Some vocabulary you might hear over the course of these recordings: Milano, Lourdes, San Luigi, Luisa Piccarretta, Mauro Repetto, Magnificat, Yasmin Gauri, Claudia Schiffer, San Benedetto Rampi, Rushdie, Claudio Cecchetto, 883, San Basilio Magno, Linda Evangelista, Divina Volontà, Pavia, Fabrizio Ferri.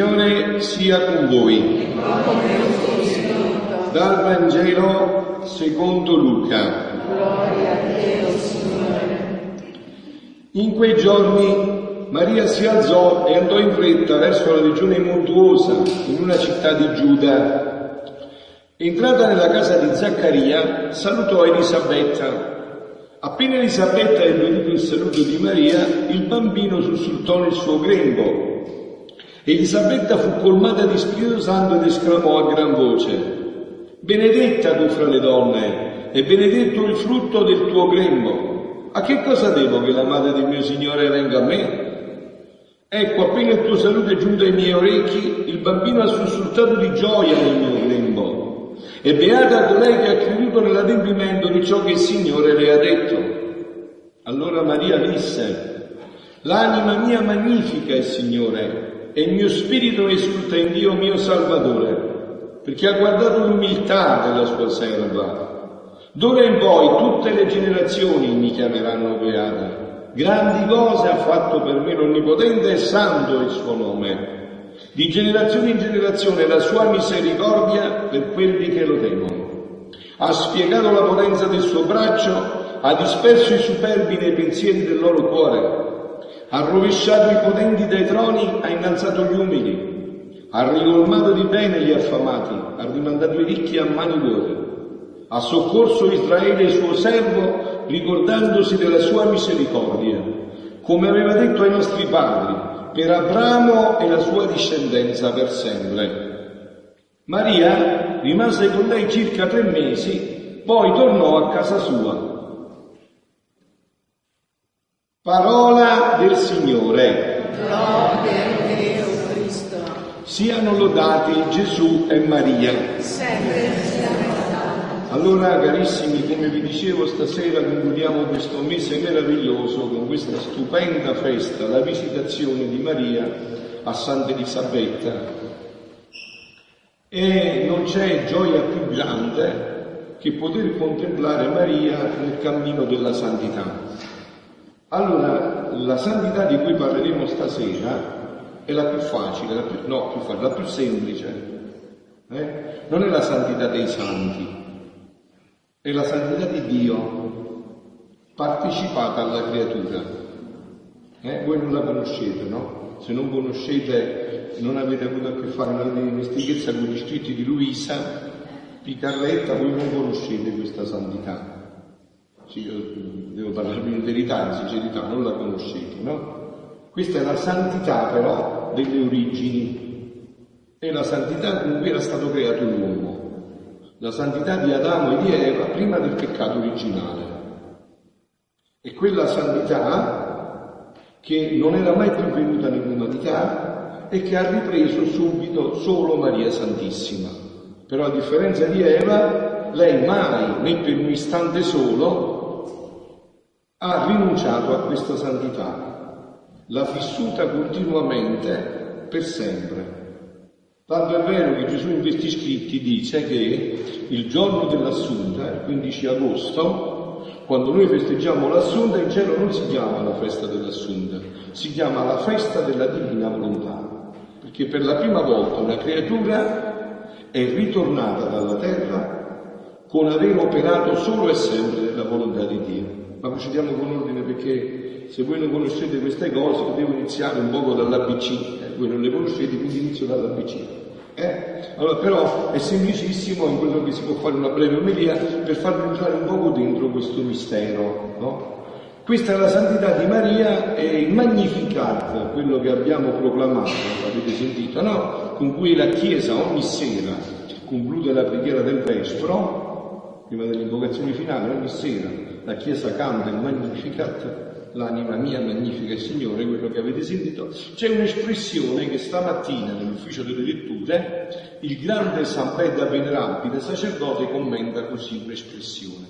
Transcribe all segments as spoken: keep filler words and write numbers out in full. Signore sia con voi. Dal Vangelo secondo Luca. Gloria a Dio, Signore. In quei giorni Maria si alzò e andò in fretta verso la regione montuosa, in una città di Giuda. Entrata nella casa di Zaccaria, salutò Elisabetta. Appena Elisabetta ebbe udito il saluto di Maria, il bambino sussultò nel suo grembo. Elisabetta fu colmata di Spirito Santo ed esclamò a gran voce: benedetta tu fra le donne e benedetto il frutto del tuo grembo. A che cosa devo che la madre del mio Signore venga a me? Ecco, appena il tuo saluto è giunto ai miei orecchi, il bambino ha sussultato di gioia nel mio grembo. E beata colei che ha creduto nell'adempimento di ciò che il Signore le ha detto. Allora Maria disse: l'anima mia magnifica il Signore, e il mio spirito esulta in Dio mio Salvatore, perché ha guardato l'umiltà della sua serva. D'ora in poi tutte le generazioni mi chiameranno beata. Grandi cose ha fatto per me l'Onnipotente, e santo è il suo nome. Di generazione in generazione la sua misericordia per quelli che lo temono. Ha spiegato la potenza del suo braccio, ha disperso i superbi nei pensieri del loro cuore. Ha rovesciato i potenti dai troni, ha innalzato gli umili, ha ricolmato di bene gli affamati, ha rimandato i ricchi a mani vuote, ha soccorso Israele il suo servo, ricordandosi della sua misericordia, come aveva detto ai nostri padri, per Abramo e la sua discendenza per sempre. Maria rimase con lei circa tre mesi, poi tornò a casa sua. Parola del Signore. Lode Gesù Cristo. Siano lodati Gesù e Maria. Sempre siano lodati. Allora, carissimi, come vi dicevo, stasera concludiamo questo mese meraviglioso con questa stupenda festa, la visitazione di Maria a Santa Elisabetta. E non c'è gioia più grande che poter contemplare Maria nel cammino della santità. Allora, la santità di cui parleremo stasera è la più facile, la più, no, più facile, la più semplice. Eh? Non è la santità dei santi, è la santità di Dio partecipata alla creatura. Eh? Voi non la conoscete, no? Se non conoscete, non avete avuto a che fare, non avete dimestichezza con gli scritti di Luisa Piccarretta, voi non conoscete questa santità. Io devo parlarvi in verità, in sincerità, non la conoscete, no? Questa è la santità però delle origini, è la santità con cui era stato creato l'uomo, la santità di Adamo e di Eva prima del peccato originale. È quella santità che non era mai più venuta nell'umanità e che ha ripreso subito solo Maria Santissima. Però a differenza di Eva, lei mai, né per un istante solo, ha rinunciato a questa santità, l'ha vissuta continuamente per sempre. Tanto è vero che Gesù in questi scritti dice che il giorno dell'Assunta, il quindici agosto, quando noi festeggiamo l'Assunta, in cielo non si chiama la festa dell'Assunta, si chiama la festa della Divina Volontà, perché per la prima volta una creatura è ritornata dalla terra con aver operato solo e sempre la volontà di Dio. Ma procediamo con ordine, perché se voi non conoscete queste cose devo iniziare un poco dall'A B C, eh? Voi non le conoscete, quindi inizio dall'A B C. Eh? Allora, però è semplicissimo in quello che si può fare una breve omelia per farvi entrare un poco dentro questo mistero, no? Questa è la santità di Maria e il Magnificat, quello che abbiamo proclamato, l'avete sentito, no? Con cui la Chiesa ogni sera conclude la preghiera del Vespro, prima dell'invocazione finale, ogni sera la Chiesa canta il Magnificat, l'anima mia magnifica il Signore, quello che avete sentito. C'è un'espressione che stamattina nell'ufficio delle letture il grande San Benedetto Rampi, sacerdote, commenta così un'espressione.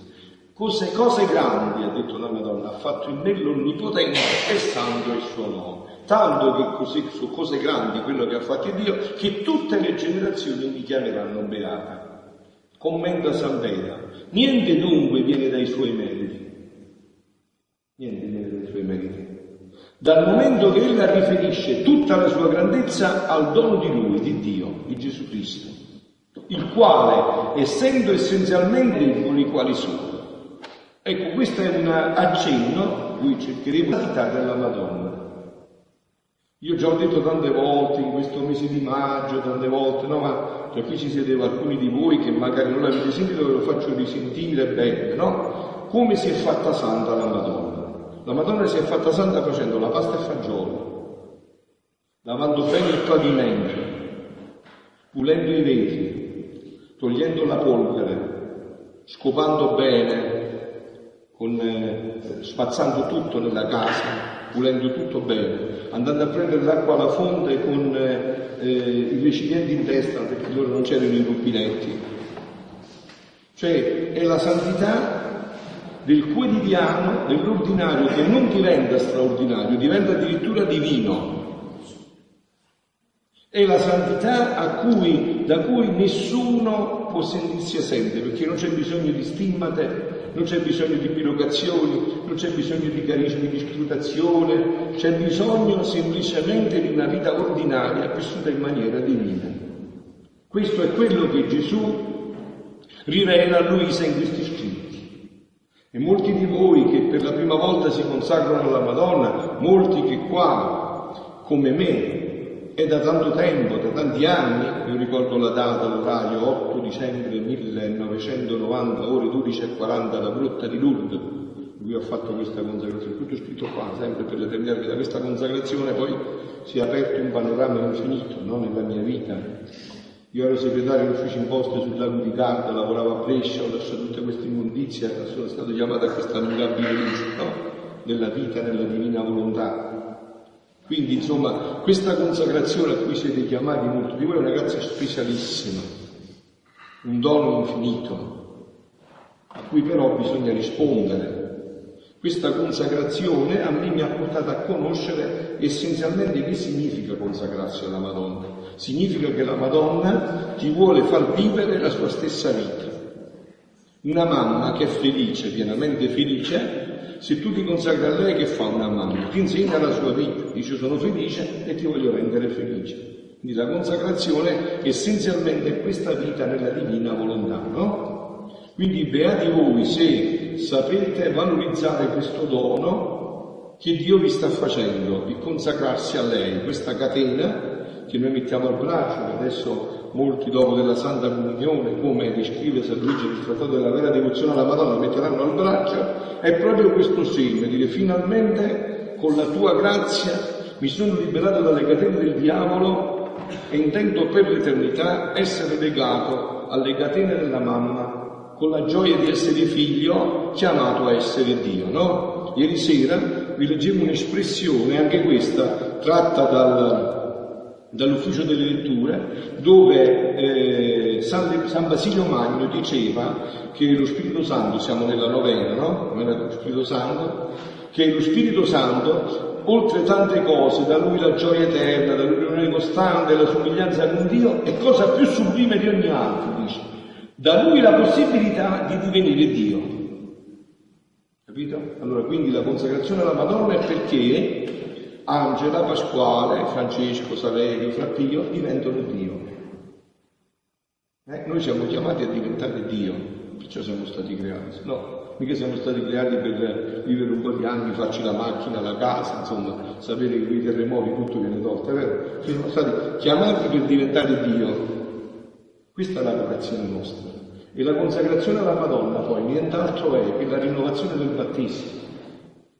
Cose, cose grandi, ha detto la Madonna, ha fatto in me l'Onnipotente e santo il suo nome. Tanto che così, su cose grandi quello che ha fatto Dio, che tutte le generazioni mi chiameranno beata. Commenta San Benedetto. Niente dunque viene dai suoi meriti, niente viene dai suoi meriti, dal momento che ella riferisce tutta la sua grandezza al dono di Lui, di Dio, di Gesù Cristo, il quale, essendo essenzialmente il buoni quali sono. Ecco, questo è un accenno, lui cercheremo la vita della Madonna. Io già ho detto tante volte in questo mese di maggio, tante volte, no, ma cioè, qui ci siete alcuni di voi che magari non l'avete sentito, ve lo faccio risentire bene, no? Come si è fatta santa la Madonna? La Madonna si è fatta santa facendo la pasta e fagiolo, lavando bene il pavimento, pulendo i vetri, togliendo la polvere, scopando bene, con, eh, spazzando tutto nella casa, pulendo tutto bene, andando a prendere l'acqua alla fonte con eh, i recipienti in testa, perché loro non c'erano i rubinetti. Cioè è la santità del quotidiano, dell'ordinario, che non diventa straordinario, diventa addirittura divino. È la santità a cui, da cui nessuno può sentirsi esente, perché non c'è bisogno di stimmate, non c'è bisogno di pirogazioni, non c'è bisogno di carismi di scrutazione, c'è bisogno semplicemente di una vita ordinaria vissuta in maniera divina. Questo è quello che Gesù rivela a Luisa in questi scritti. E molti di voi che per la prima volta si consacrano alla Madonna, molti che qua, come me, è da tanto tempo, da tanti anni, io ricordo la data, l'orario, otto dicembre millenovecentonovanta, ore dodici e quaranta, alla grotta di Lourdes. Lui ha fatto questa consacrazione, tutto scritto qua, sempre per determinare che da questa consacrazione poi si è aperto un panorama infinito, no? Nella mia vita. Io ero segretario dell'ufficio imposte sul lago di Garda, lavoravo a Brescia, ho lasciato tutta questa immondizia, sono stato chiamato a questa mirabilità, no? Nella vita, nella divina volontà. Quindi, insomma, questa consacrazione a cui siete chiamati molti di voi è una grazia specialissima, un dono infinito, a cui però bisogna rispondere. Questa consacrazione a me mi ha portato a conoscere essenzialmente che significa consacrarsi alla Madonna. Significa che la Madonna ti vuole far vivere la sua stessa vita. Una mamma che è felice, pienamente felice, se tu ti consacri a lei, che fa una mamma? Ti insegna la sua vita, dice sono felice e ti voglio rendere felice. Quindi la consacrazione essenzialmente è questa vita nella divina volontà, no? Quindi beati voi se sapete valorizzare questo dono che Dio vi sta facendo, di consacrarsi a lei, questa catena che noi mettiamo al braccio, adesso molti dopo della Santa Comunione, come descrive San Luigi nel trattato della vera devozione alla Madonna, metteranno al braccio, è proprio questo segno, dire finalmente con la tua grazia mi sono liberato dalle catene del diavolo e intendo per l'eternità essere legato alle catene della mamma con la gioia di essere figlio chiamato a essere Dio, no? Ieri sera vi leggevo un'espressione, anche questa tratta dal dall'ufficio delle letture, dove eh, San, San Basilio Magno diceva che lo Spirito Santo, siamo nella novena, no? Novena dello Spirito Santo, che lo Spirito Santo, oltre tante cose, da lui la gioia eterna, da lui l'unione costante, la somiglianza con Dio, è cosa più sublime di ogni altro, dice. Da lui la possibilità di divenire Dio. Capito? Allora, quindi la consacrazione alla Madonna è perché Angela, Pasquale, Francesco, Saverio, Frattilio diventano Dio. Eh? Noi siamo chiamati a diventare Dio, perciò siamo stati creati. No, mica siamo stati creati per vivere un po' di anni, farci la macchina, la casa, insomma, sapere che quei terremoti tutto viene tolto, è vero? Siamo stati chiamati per diventare Dio. Questa è la vocazione nostra. E la consacrazione alla Madonna poi nient'altro è che la rinnovazione del battesimo.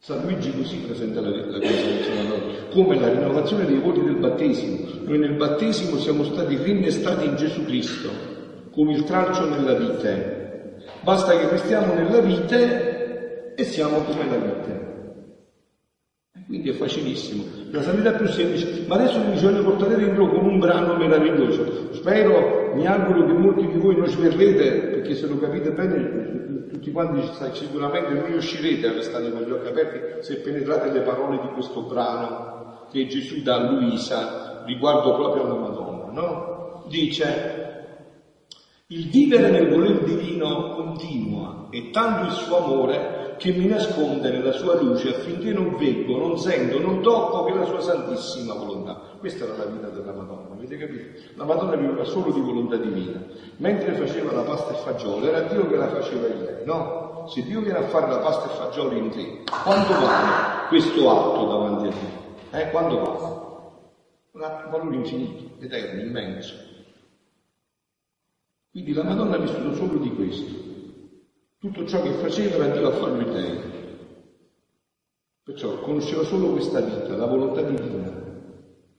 San Luigi così presenta la, la consacrazione alla Madonna, come la rinnovazione dei voti del battesimo. Noi nel battesimo siamo stati rinnestati in Gesù Cristo, come il tralcio nella vite. Basta che restiamo nella vite e siamo come la vite. Quindi è facilissimo. La sanità più semplice. Ma adesso vi voglio portare dentro con un brano meraviglioso. Spero, mi auguro che molti di voi non sverrete, perché se lo capite bene, tutti quanti sicuramente non riuscirete a restare con gli occhi aperti se penetrate le parole di questo brano che Gesù dà a Luisa riguardo proprio alla Madonna, no? Dice, il vivere nel voler divino continua e tanto il suo amore che mi nasconde nella sua luce affinché non veggo, non sento, non tocco che la sua santissima volontà. Questa era la vita della Madonna, avete capito? La Madonna viveva solo di volontà divina. Mentre faceva la pasta e fagioli, era Dio che la faceva in lei, no? Se Dio viene a fare la pasta e fagioli in te, quanto vale questo atto davanti a te? Eh, quanto vale? Un valore infinito, eterno, immenso. Quindi la Madonna ha vissuto solo di questo. Tutto ciò che faceva era Dio a farlo in lei. Perciò conosceva solo questa vita, la volontà divina,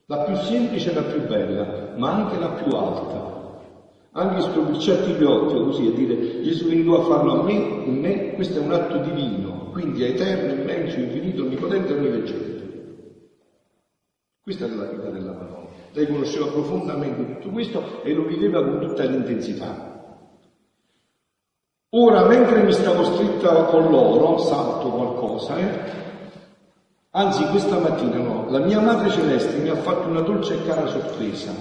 la più semplice e la più bella, ma anche la più alta. Anche stropicciarti gli occhi, così a dire, Gesù veniva a farlo a me, in me, questo è un atto divino, quindi è eterno, immenso, infinito, onnipotente e onniveggente. Questa era la vita della Madonna. Lei conosceva profondamente tutto questo e lo viveva con tutta l'intensità. Ora, mentre mi stavo stretta con loro, salto qualcosa, eh? anzi questa mattina no, la mia Madre Celeste mi ha fatto una dolce e cara sorpresa.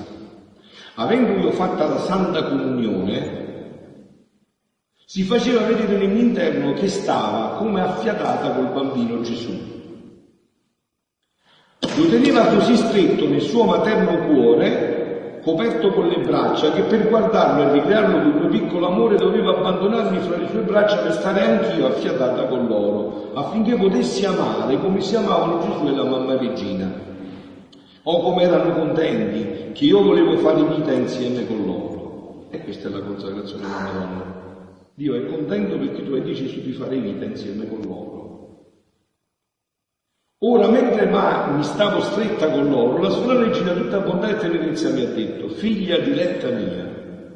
Avendo io fatta la Santa Comunione, si faceva vedere nell'interno che stava come affiatata col bambino Gesù. Lo teneva così stretto nel suo materno cuore, coperto con le braccia, che per guardarlo e ricrearlo con un piccolo amore dovevo abbandonarmi fra le sue braccia per stare anch'io affiatata con loro, affinché potessi amare come si amavano Gesù e la mamma regina, o come erano contenti che io volevo fare vita insieme con loro. E questa è la consacrazione della Madonna. Dio è contento perché tu hai deciso di fare vita insieme con loro. Ora, mentre ma, mi stavo stretta con loro, la sola regina tutta bontà e tenerezza mi ha detto: figlia diletta mia,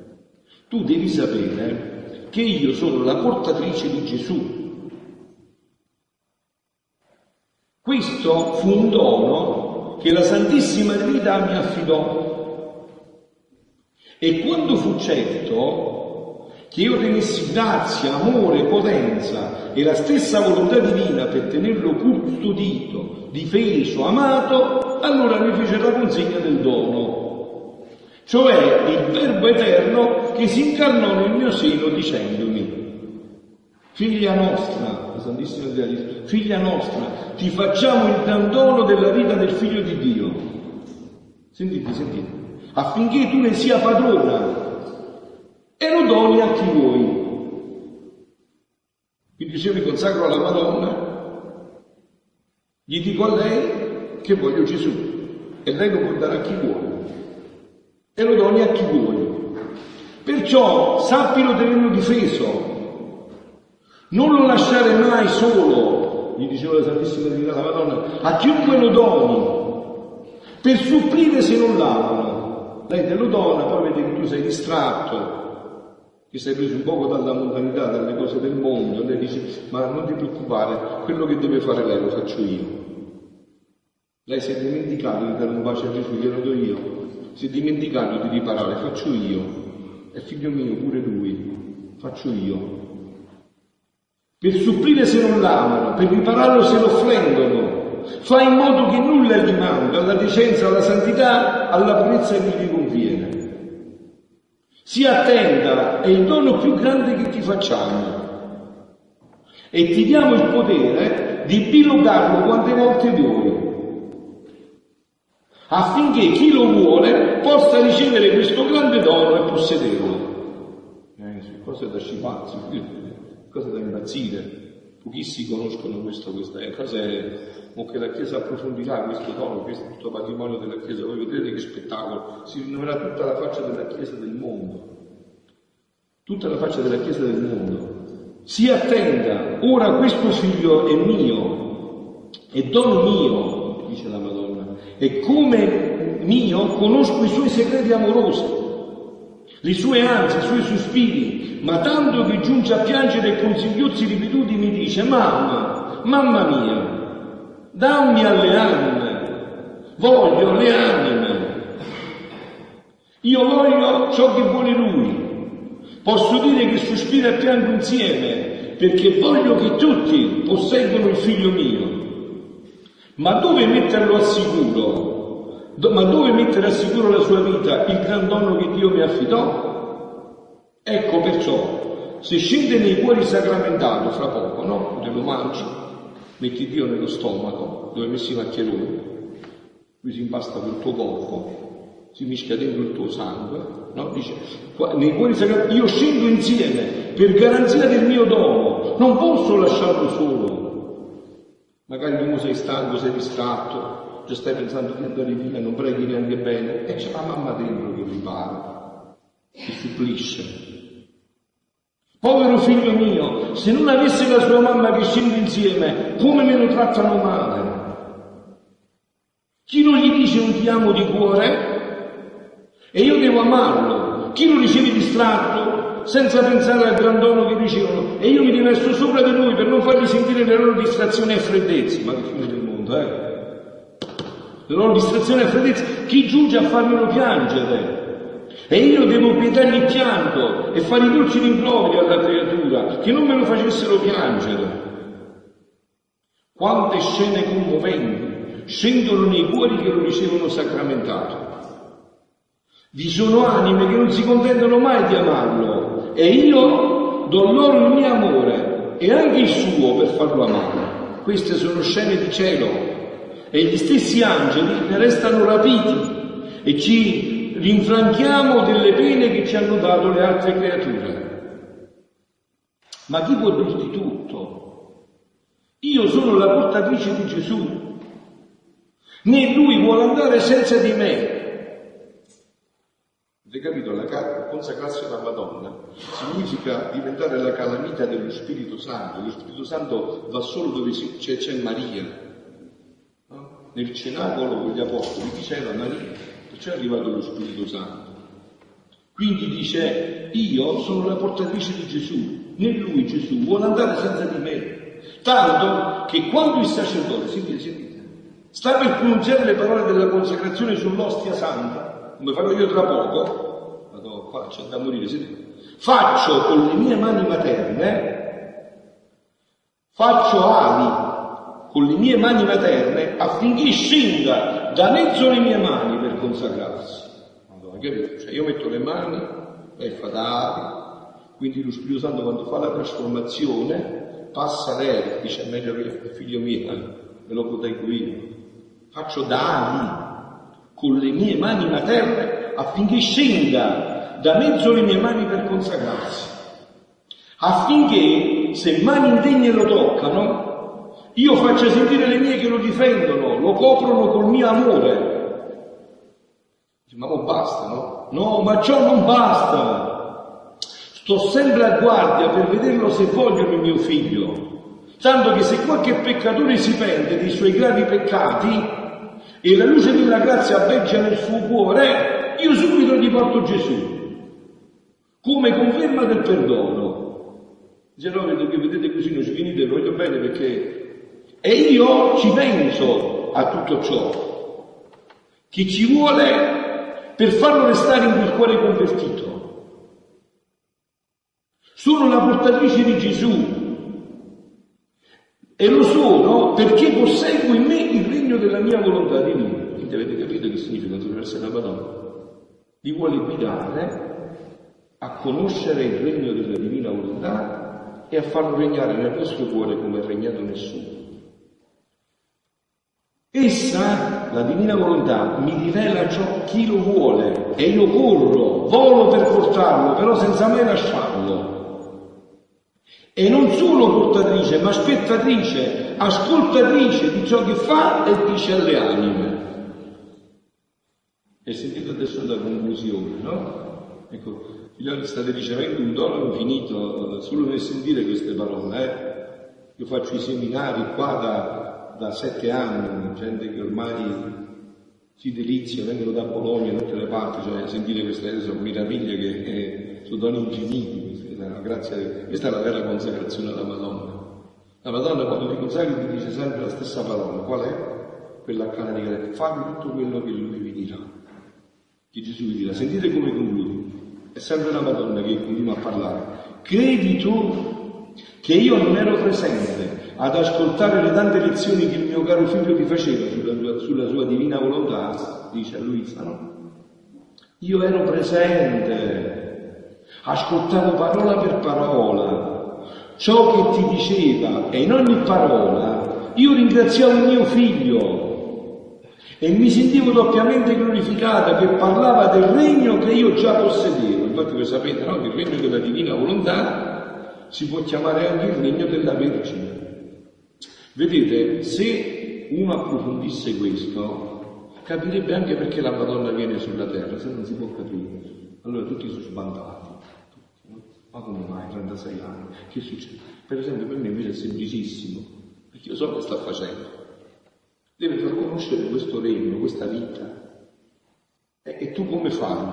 tu devi sapere che io sono la portatrice di Gesù. Questo fu un dono che la Santissima Trinità mi affidò. E quando fu certo che io tenessi grazia, amore, potenza e la stessa volontà divina per tenerlo custodito, difeso, amato, allora mi fece la consegna del dono, cioè il Verbo Eterno che si incarnò nel mio seno dicendomi: figlia nostra, la Santissima Trinità dice, figlia nostra, ti facciamo il gran dono della vita del Figlio di Dio. Sentite, sentite, affinché tu ne sia padrona e lo doni a chi vuoi. Quindi se io mi consacro alla Madonna, gli dico a lei che voglio Gesù e lei lo può dare a chi vuole e lo doni a chi vuole. Perciò sappilo tenerlo difeso, non lo lasciare mai solo, gli diceva la Santissima Trinità, la Madonna, a chiunque lo doni, per supplire se non l'amano. Lei te lo dona, poi vede che tu sei distratto, che sei preso un poco dalla mondanità, dalle cose del mondo, e lei dice: ma non ti preoccupare, quello che deve fare lei lo faccio io. Lei si è dimenticato di dare un bacio a Gesù, glielo do io, si è dimenticato di riparare, faccio io, è figlio mio pure lui, faccio io. Per supplire se non l'amano, per ripararlo se lo offendono, fa in modo che nulla gli manca, alla decenza, alla santità, alla purezza che gli conviene. Sii attenta, è il dono più grande che ti facciamo e ti diamo il potere di pilotarlo quante volte vuoi, affinché chi lo vuole possa ricevere questo grande dono e possederlo. Eh, cosa da sciparsi, cosa da impazzire. Pochissimi conoscono questo, questa è cosa che la Chiesa approfondirà, questo dono, questo tutto patrimonio della Chiesa. Voi vedrete che spettacolo, si rinnoverà tutta la faccia della Chiesa del mondo, tutta la faccia della Chiesa del mondo. Sii attenta, ora questo figlio è mio, è dono mio, dice la Madonna, e come mio conosco i suoi segreti amorosi, le sue ansie, i suoi sospiri, ma tanto che giunge a piangere con singhiozzi ripetuti mi dice: mamma, mamma mia, dammi alle anime, voglio le anime, io voglio ciò che vuole lui. Posso dire che sospira e piango insieme, perché voglio che tutti posseggano il figlio mio. Ma dove metterlo a sicuro? Ma dove mettere a sicuro la sua vita, il gran dono che Dio mi affidò? Ecco perciò, Se scende nei cuori sacramentali, fra poco, no? Te lo mangi, metti Dio nello stomaco, dove hai messo i maccheroni, lui si impasta col tuo corpo, si mischia dentro il tuo sangue, no? Dice, nei cuori sacramentali, io scendo insieme, per garanzia del mio dono, non posso lasciarlo solo. Magari tu sei stanco, sei distratto, già stai pensando che andare via, non preghi neanche bene, e c'è la mamma dentro che ripara, ti supplisce. Povero figlio mio, se non avessi la sua mamma che scende insieme, come me lo trattano male? Chi non gli dice un ti amo di cuore? E io devo amarlo. Chi lo riceve distratto, senza pensare al grandono che ricevono? E io mi rimesso sopra di lui per non fargli sentire le loro distrazioni e freddezze. Ma che fine del mondo, eh? Le loro distrazioni e freddezze. Chi giunge a farmelo piangere? E io devo pietargli il pianto e fare i dolci rimproveri alla creatura, che non me lo facessero piangere. Quante scene commoventi scendono nei cuori che lo ricevono sacramentato. Vi sono anime che non si contentano mai di amarlo, e io do loro il mio amore e anche il suo per farlo amare. Queste sono scene di cielo, e gli stessi angeli ne restano rapiti e ci rinfranchiamo delle pene che ci hanno dato le altre creature. Ma chi può dirti tutto? Io sono la portatrice di Gesù, né lui vuole andare senza di me. Avete capito? La consacrazione alla Madonna significa diventare la calamita dello Spirito Santo. Lo Spirito Santo va solo dove c'è, c'è Maria. Nel cenacolo con gli apostoli diceva Maria, c'è arrivato lo Spirito Santo. Quindi dice, io sono la portatrice di Gesù, né lui Gesù vuole andare senza di me, tanto che quando il sacerdote, sentite, sentite, sta per pronunciare le parole della consacrazione sull'ostia santa, come farò io tra poco, vado qua, c'è da morire, sentite, faccio con le mie mani materne, faccio ali con le mie mani materne, affinché scenda da mezzo le mie mani per consacrarsi. Madonna, capito? Cioè io metto le mani, lei fa da ali, quindi lo Spirito Santo quando fa la trasformazione passa lei, dice, meglio che figlio mio, me lo proteggo io. Faccio da ali con le mie mani materne, affinché scenda da mezzo le mie mani per consacrarsi. Affinché, se mani indegne lo toccano, io faccio sentire le mie che lo difendono, lo coprono col mio amore. Ma non basta, no? No, ma ciò non basta. Sto sempre a guardia per vederlo se vogliono il mio figlio. Tanto che se qualche peccatore si pente dei suoi gravi peccati e la luce della grazia abbeggia nel suo cuore, io subito gli porto Gesù come conferma del perdono. Dice, no, che vedete così, non ci venite, voglio bene perché... E io ci penso a tutto ciò che ci vuole per farlo restare in quel cuore convertito. Sono la portatrice di Gesù e lo sono perché posseggo in me il regno della mia volontà divina. Quindi avete capito che significa attraverso la Madonna? Vi vuole guidare a conoscere il regno della divina volontà e a farlo regnare nel nostro cuore come è regnato nessuno. Essa, la Divina Volontà, mi rivela ciò chi lo vuole e io corro, volo per portarlo, però senza mai lasciarlo. E non solo portatrice, ma spettatrice, ascoltatrice di ciò che fa e dice alle anime. E sentite adesso la conclusione, no? Ecco, figlioli, state ricevendo un dono infinito solo nel sentire queste parole, eh? Io faccio i seminari qua da... da sette anni, gente che ormai si delizia, vengono da Polonia e da tutte le parti, cioè sentire queste sono meraviglie che, che sono doni infiniti, questa, questa è la vera consacrazione alla Madonna. La Madonna quando ti consacri ti dice sempre la stessa parola, qual è? Quella canonica, fammi tutto quello che lui vi dirà, che Gesù vi dirà, sentite come conclude, è sempre la Madonna che continua a parlare. Credi tu che io non ero presente ad ascoltare le tante lezioni che il mio caro figlio ti faceva sulla, sulla sua divina volontà, dice a Luisa, no? Io ero presente ascoltavo parola per parola ciò che ti diceva, e in ogni parola io ringraziavo il mio figlio e mi sentivo doppiamente glorificata che parlava del regno che io già possedevo. Infatti voi sapete, no? Che il regno della Divina Volontà si può chiamare anche il regno della Vergine. Vedete, se uno approfondisse questo, capirebbe anche perché la Madonna viene sulla terra, se non si può capire. Allora tutti sono sbandati. Ma come mai, trentasei anni? Che succede? Per esempio per me invece è semplicissimo, perché io so che sta facendo. Deve far conoscere questo regno, questa vita. E, e tu come fai?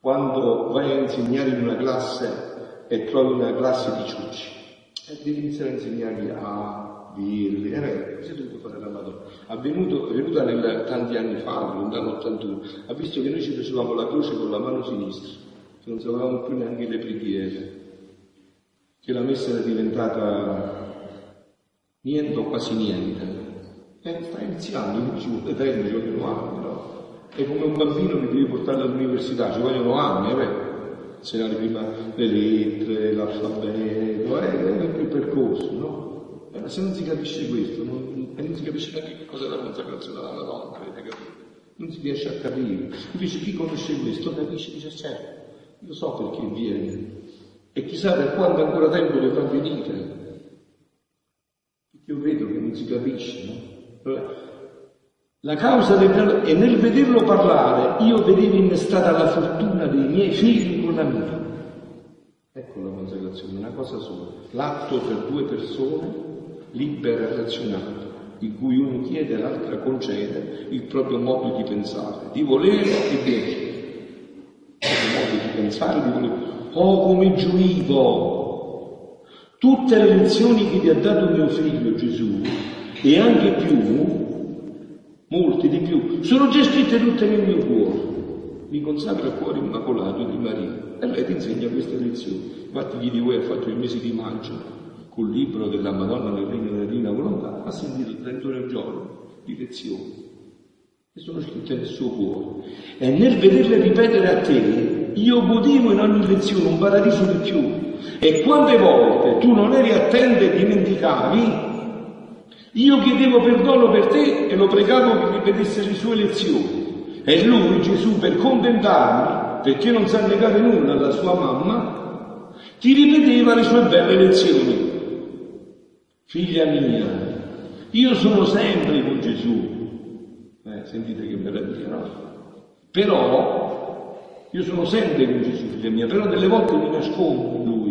Quando vai a insegnare in una classe e trovi una classe di ciucci, e devi iniziare a insegnargli A, B, R, R. Così dovete fare la Madonna. È venuta nel, tanti anni fa, lontano ottantuno, ha visto che noi ci facevamo la croce con la mano sinistra, che non sapevamo più neanche le preghiere, che la messa era diventata niente o quasi niente. Eh, sta iniziando, ci vuole trenta giorni, un anno, no? È come un bambino che devi portare all'università, ci vogliono anni, eh? Insegnare prima le lettere, l'alfabeto, eh, è più percorso, no? Eh, se non si capisce questo, non, non si capisce neanche che cosa è la consacrazione alla Madonna, avete capito? Non si riesce a capire. Invece chi conosce questo capisce, dice certo, io so perché viene e chissà per quanto ancora tempo le fa venire. Perché io vedo che non si capisce, no? La causa del... e nel vederlo parlare io vedevo innestata la fortuna dei miei figli con la mia. Ecco la consacrazione, una cosa sola, l'atto tra due persone libera e razionale, di cui uno chiede e l'altra concede il proprio modo di pensare, di volere e di agire. Il modo di pensare, di volere. Oh come gioivo! Tutte le lezioni che ti ha dato mio figlio Gesù, e anche più, molti di più, sono già scritte tutte nel mio cuore. Mi consacro al cuore immacolato di Maria e lei ti insegna queste lezioni. Infatti chi di voi ha fatto il mese di maggio col libro della Madonna nel Regno della Divina Volontà ha sentito trenta ore al giorno di lezioni che sono scritte nel suo cuore, e nel vederle ripetere a te io godevo in ogni lezione un paradiso di più. E quante volte tu non eri attento e dimenticavi, io chiedevo perdono per te e lo pregavo che ripetesse le sue lezioni. E lui, Gesù, per contentarmi, perché non sa negare nulla alla sua mamma, ti ripeteva le sue belle lezioni. Figlia mia, io sono sempre con Gesù. Eh, sentite che meraviglia, no? Però, io sono sempre con Gesù, figlia mia, però delle volte mi nascondo lui.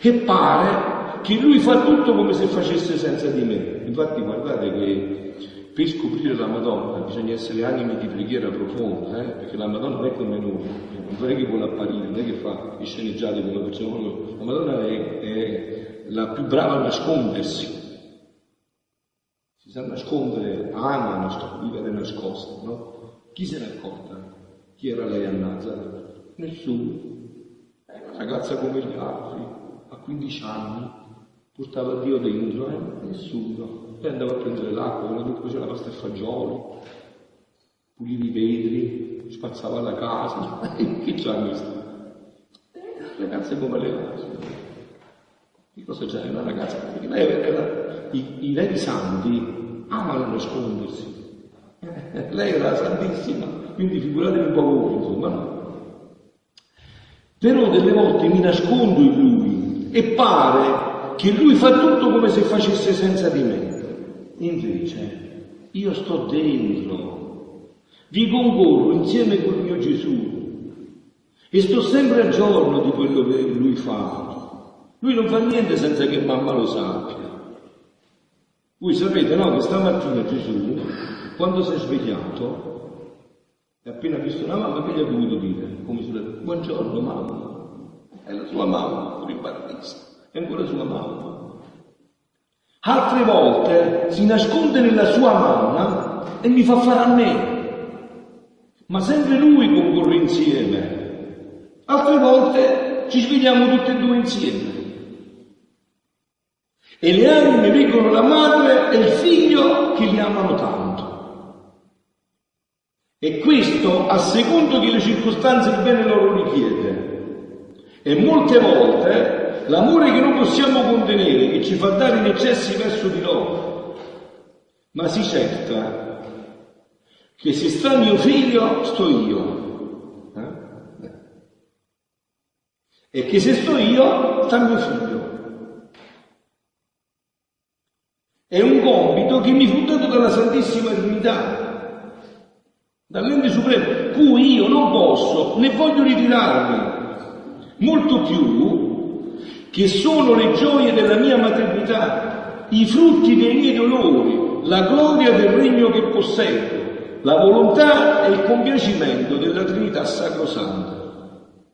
E pare che lui fa tutto come se facesse senza di me. Infatti guardate che per scoprire la Madonna bisogna essere anime di preghiera profonda, eh? Perché la Madonna non è come noi, non è che vuole apparire, non è che fa i sceneggiati con la persona. La Madonna è, è la più brava a nascondersi, si sa nascondere, ama vivere nascosta, no? Chi se n'è accorta? Chi era lei a Nazareth? Nessuno. È una ragazza come gli altri, a quindici anni portava Dio dentro, eh? Nessuno. Poi andava a prendere l'acqua, con la tutto faceva la pasta e fagioli, puliva i vetri, spazzava la casa, che c'ha questo? Eh, ragazze come le altre. Che cosa c'è una ragazza? Perché lei era, i, i veri santi amano nascondersi. Lei era santissima, quindi figuratevi un po' voi, insomma, no? Però delle volte mi nascondo in lui e pare che lui fa tutto come se facesse senza di me. Invece, io sto dentro, vi concorro insieme col mio Gesù e sto sempre a giorno di quello che lui fa. Lui non fa niente senza che mamma lo sappia. Voi sapete, no, che stamattina Gesù, quando si è svegliato, è appena visto la mamma, che gli ha dovuto dire? Come sulla... Buongiorno mamma. È la sua mamma, pure in Battista. E ancora sua mamma. Altre volte si nasconde nella sua mamma e mi fa fare a me, ma sempre lui concorre insieme. Altre volte ci svegliamo tutte e due insieme e le anime vedono la madre e il figlio che li amano tanto, e questo a secondo che le circostanze il bene loro richiede. E molte volte l'amore che non possiamo contenere, che ci fa dare in eccessi verso di loro, ma si certa che se sta mio figlio sto io, eh? E che se sto io sta mio figlio. È un compito che mi fu dato dalla Santissima Trinità, dall'Ente Supremo, cui io non posso né voglio ritirarmi. Molto più che sono le gioie della mia maternità, i frutti dei miei dolori, la gloria del regno che possiedo, la volontà e il compiacimento della Trinità Sacrosanta.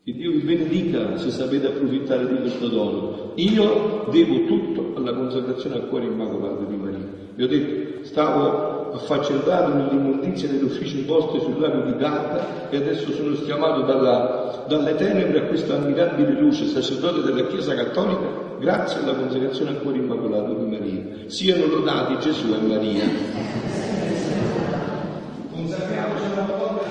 Che Dio vi benedica se sapete approfittare di questo dono. Io devo tutto alla consacrazione al cuore immacolato di Maria. Vi ho detto, stavo affaccendato nell'immondizia dell'ufficio imposto sul lago di Garda e adesso sono chiamato dalla, dalle tenebre a questa ammirabile luce, sacerdote della Chiesa Cattolica, grazie alla consacrazione al cuore immacolato di Maria. Siano lodati Gesù e Maria. Consacriamoci alla parola.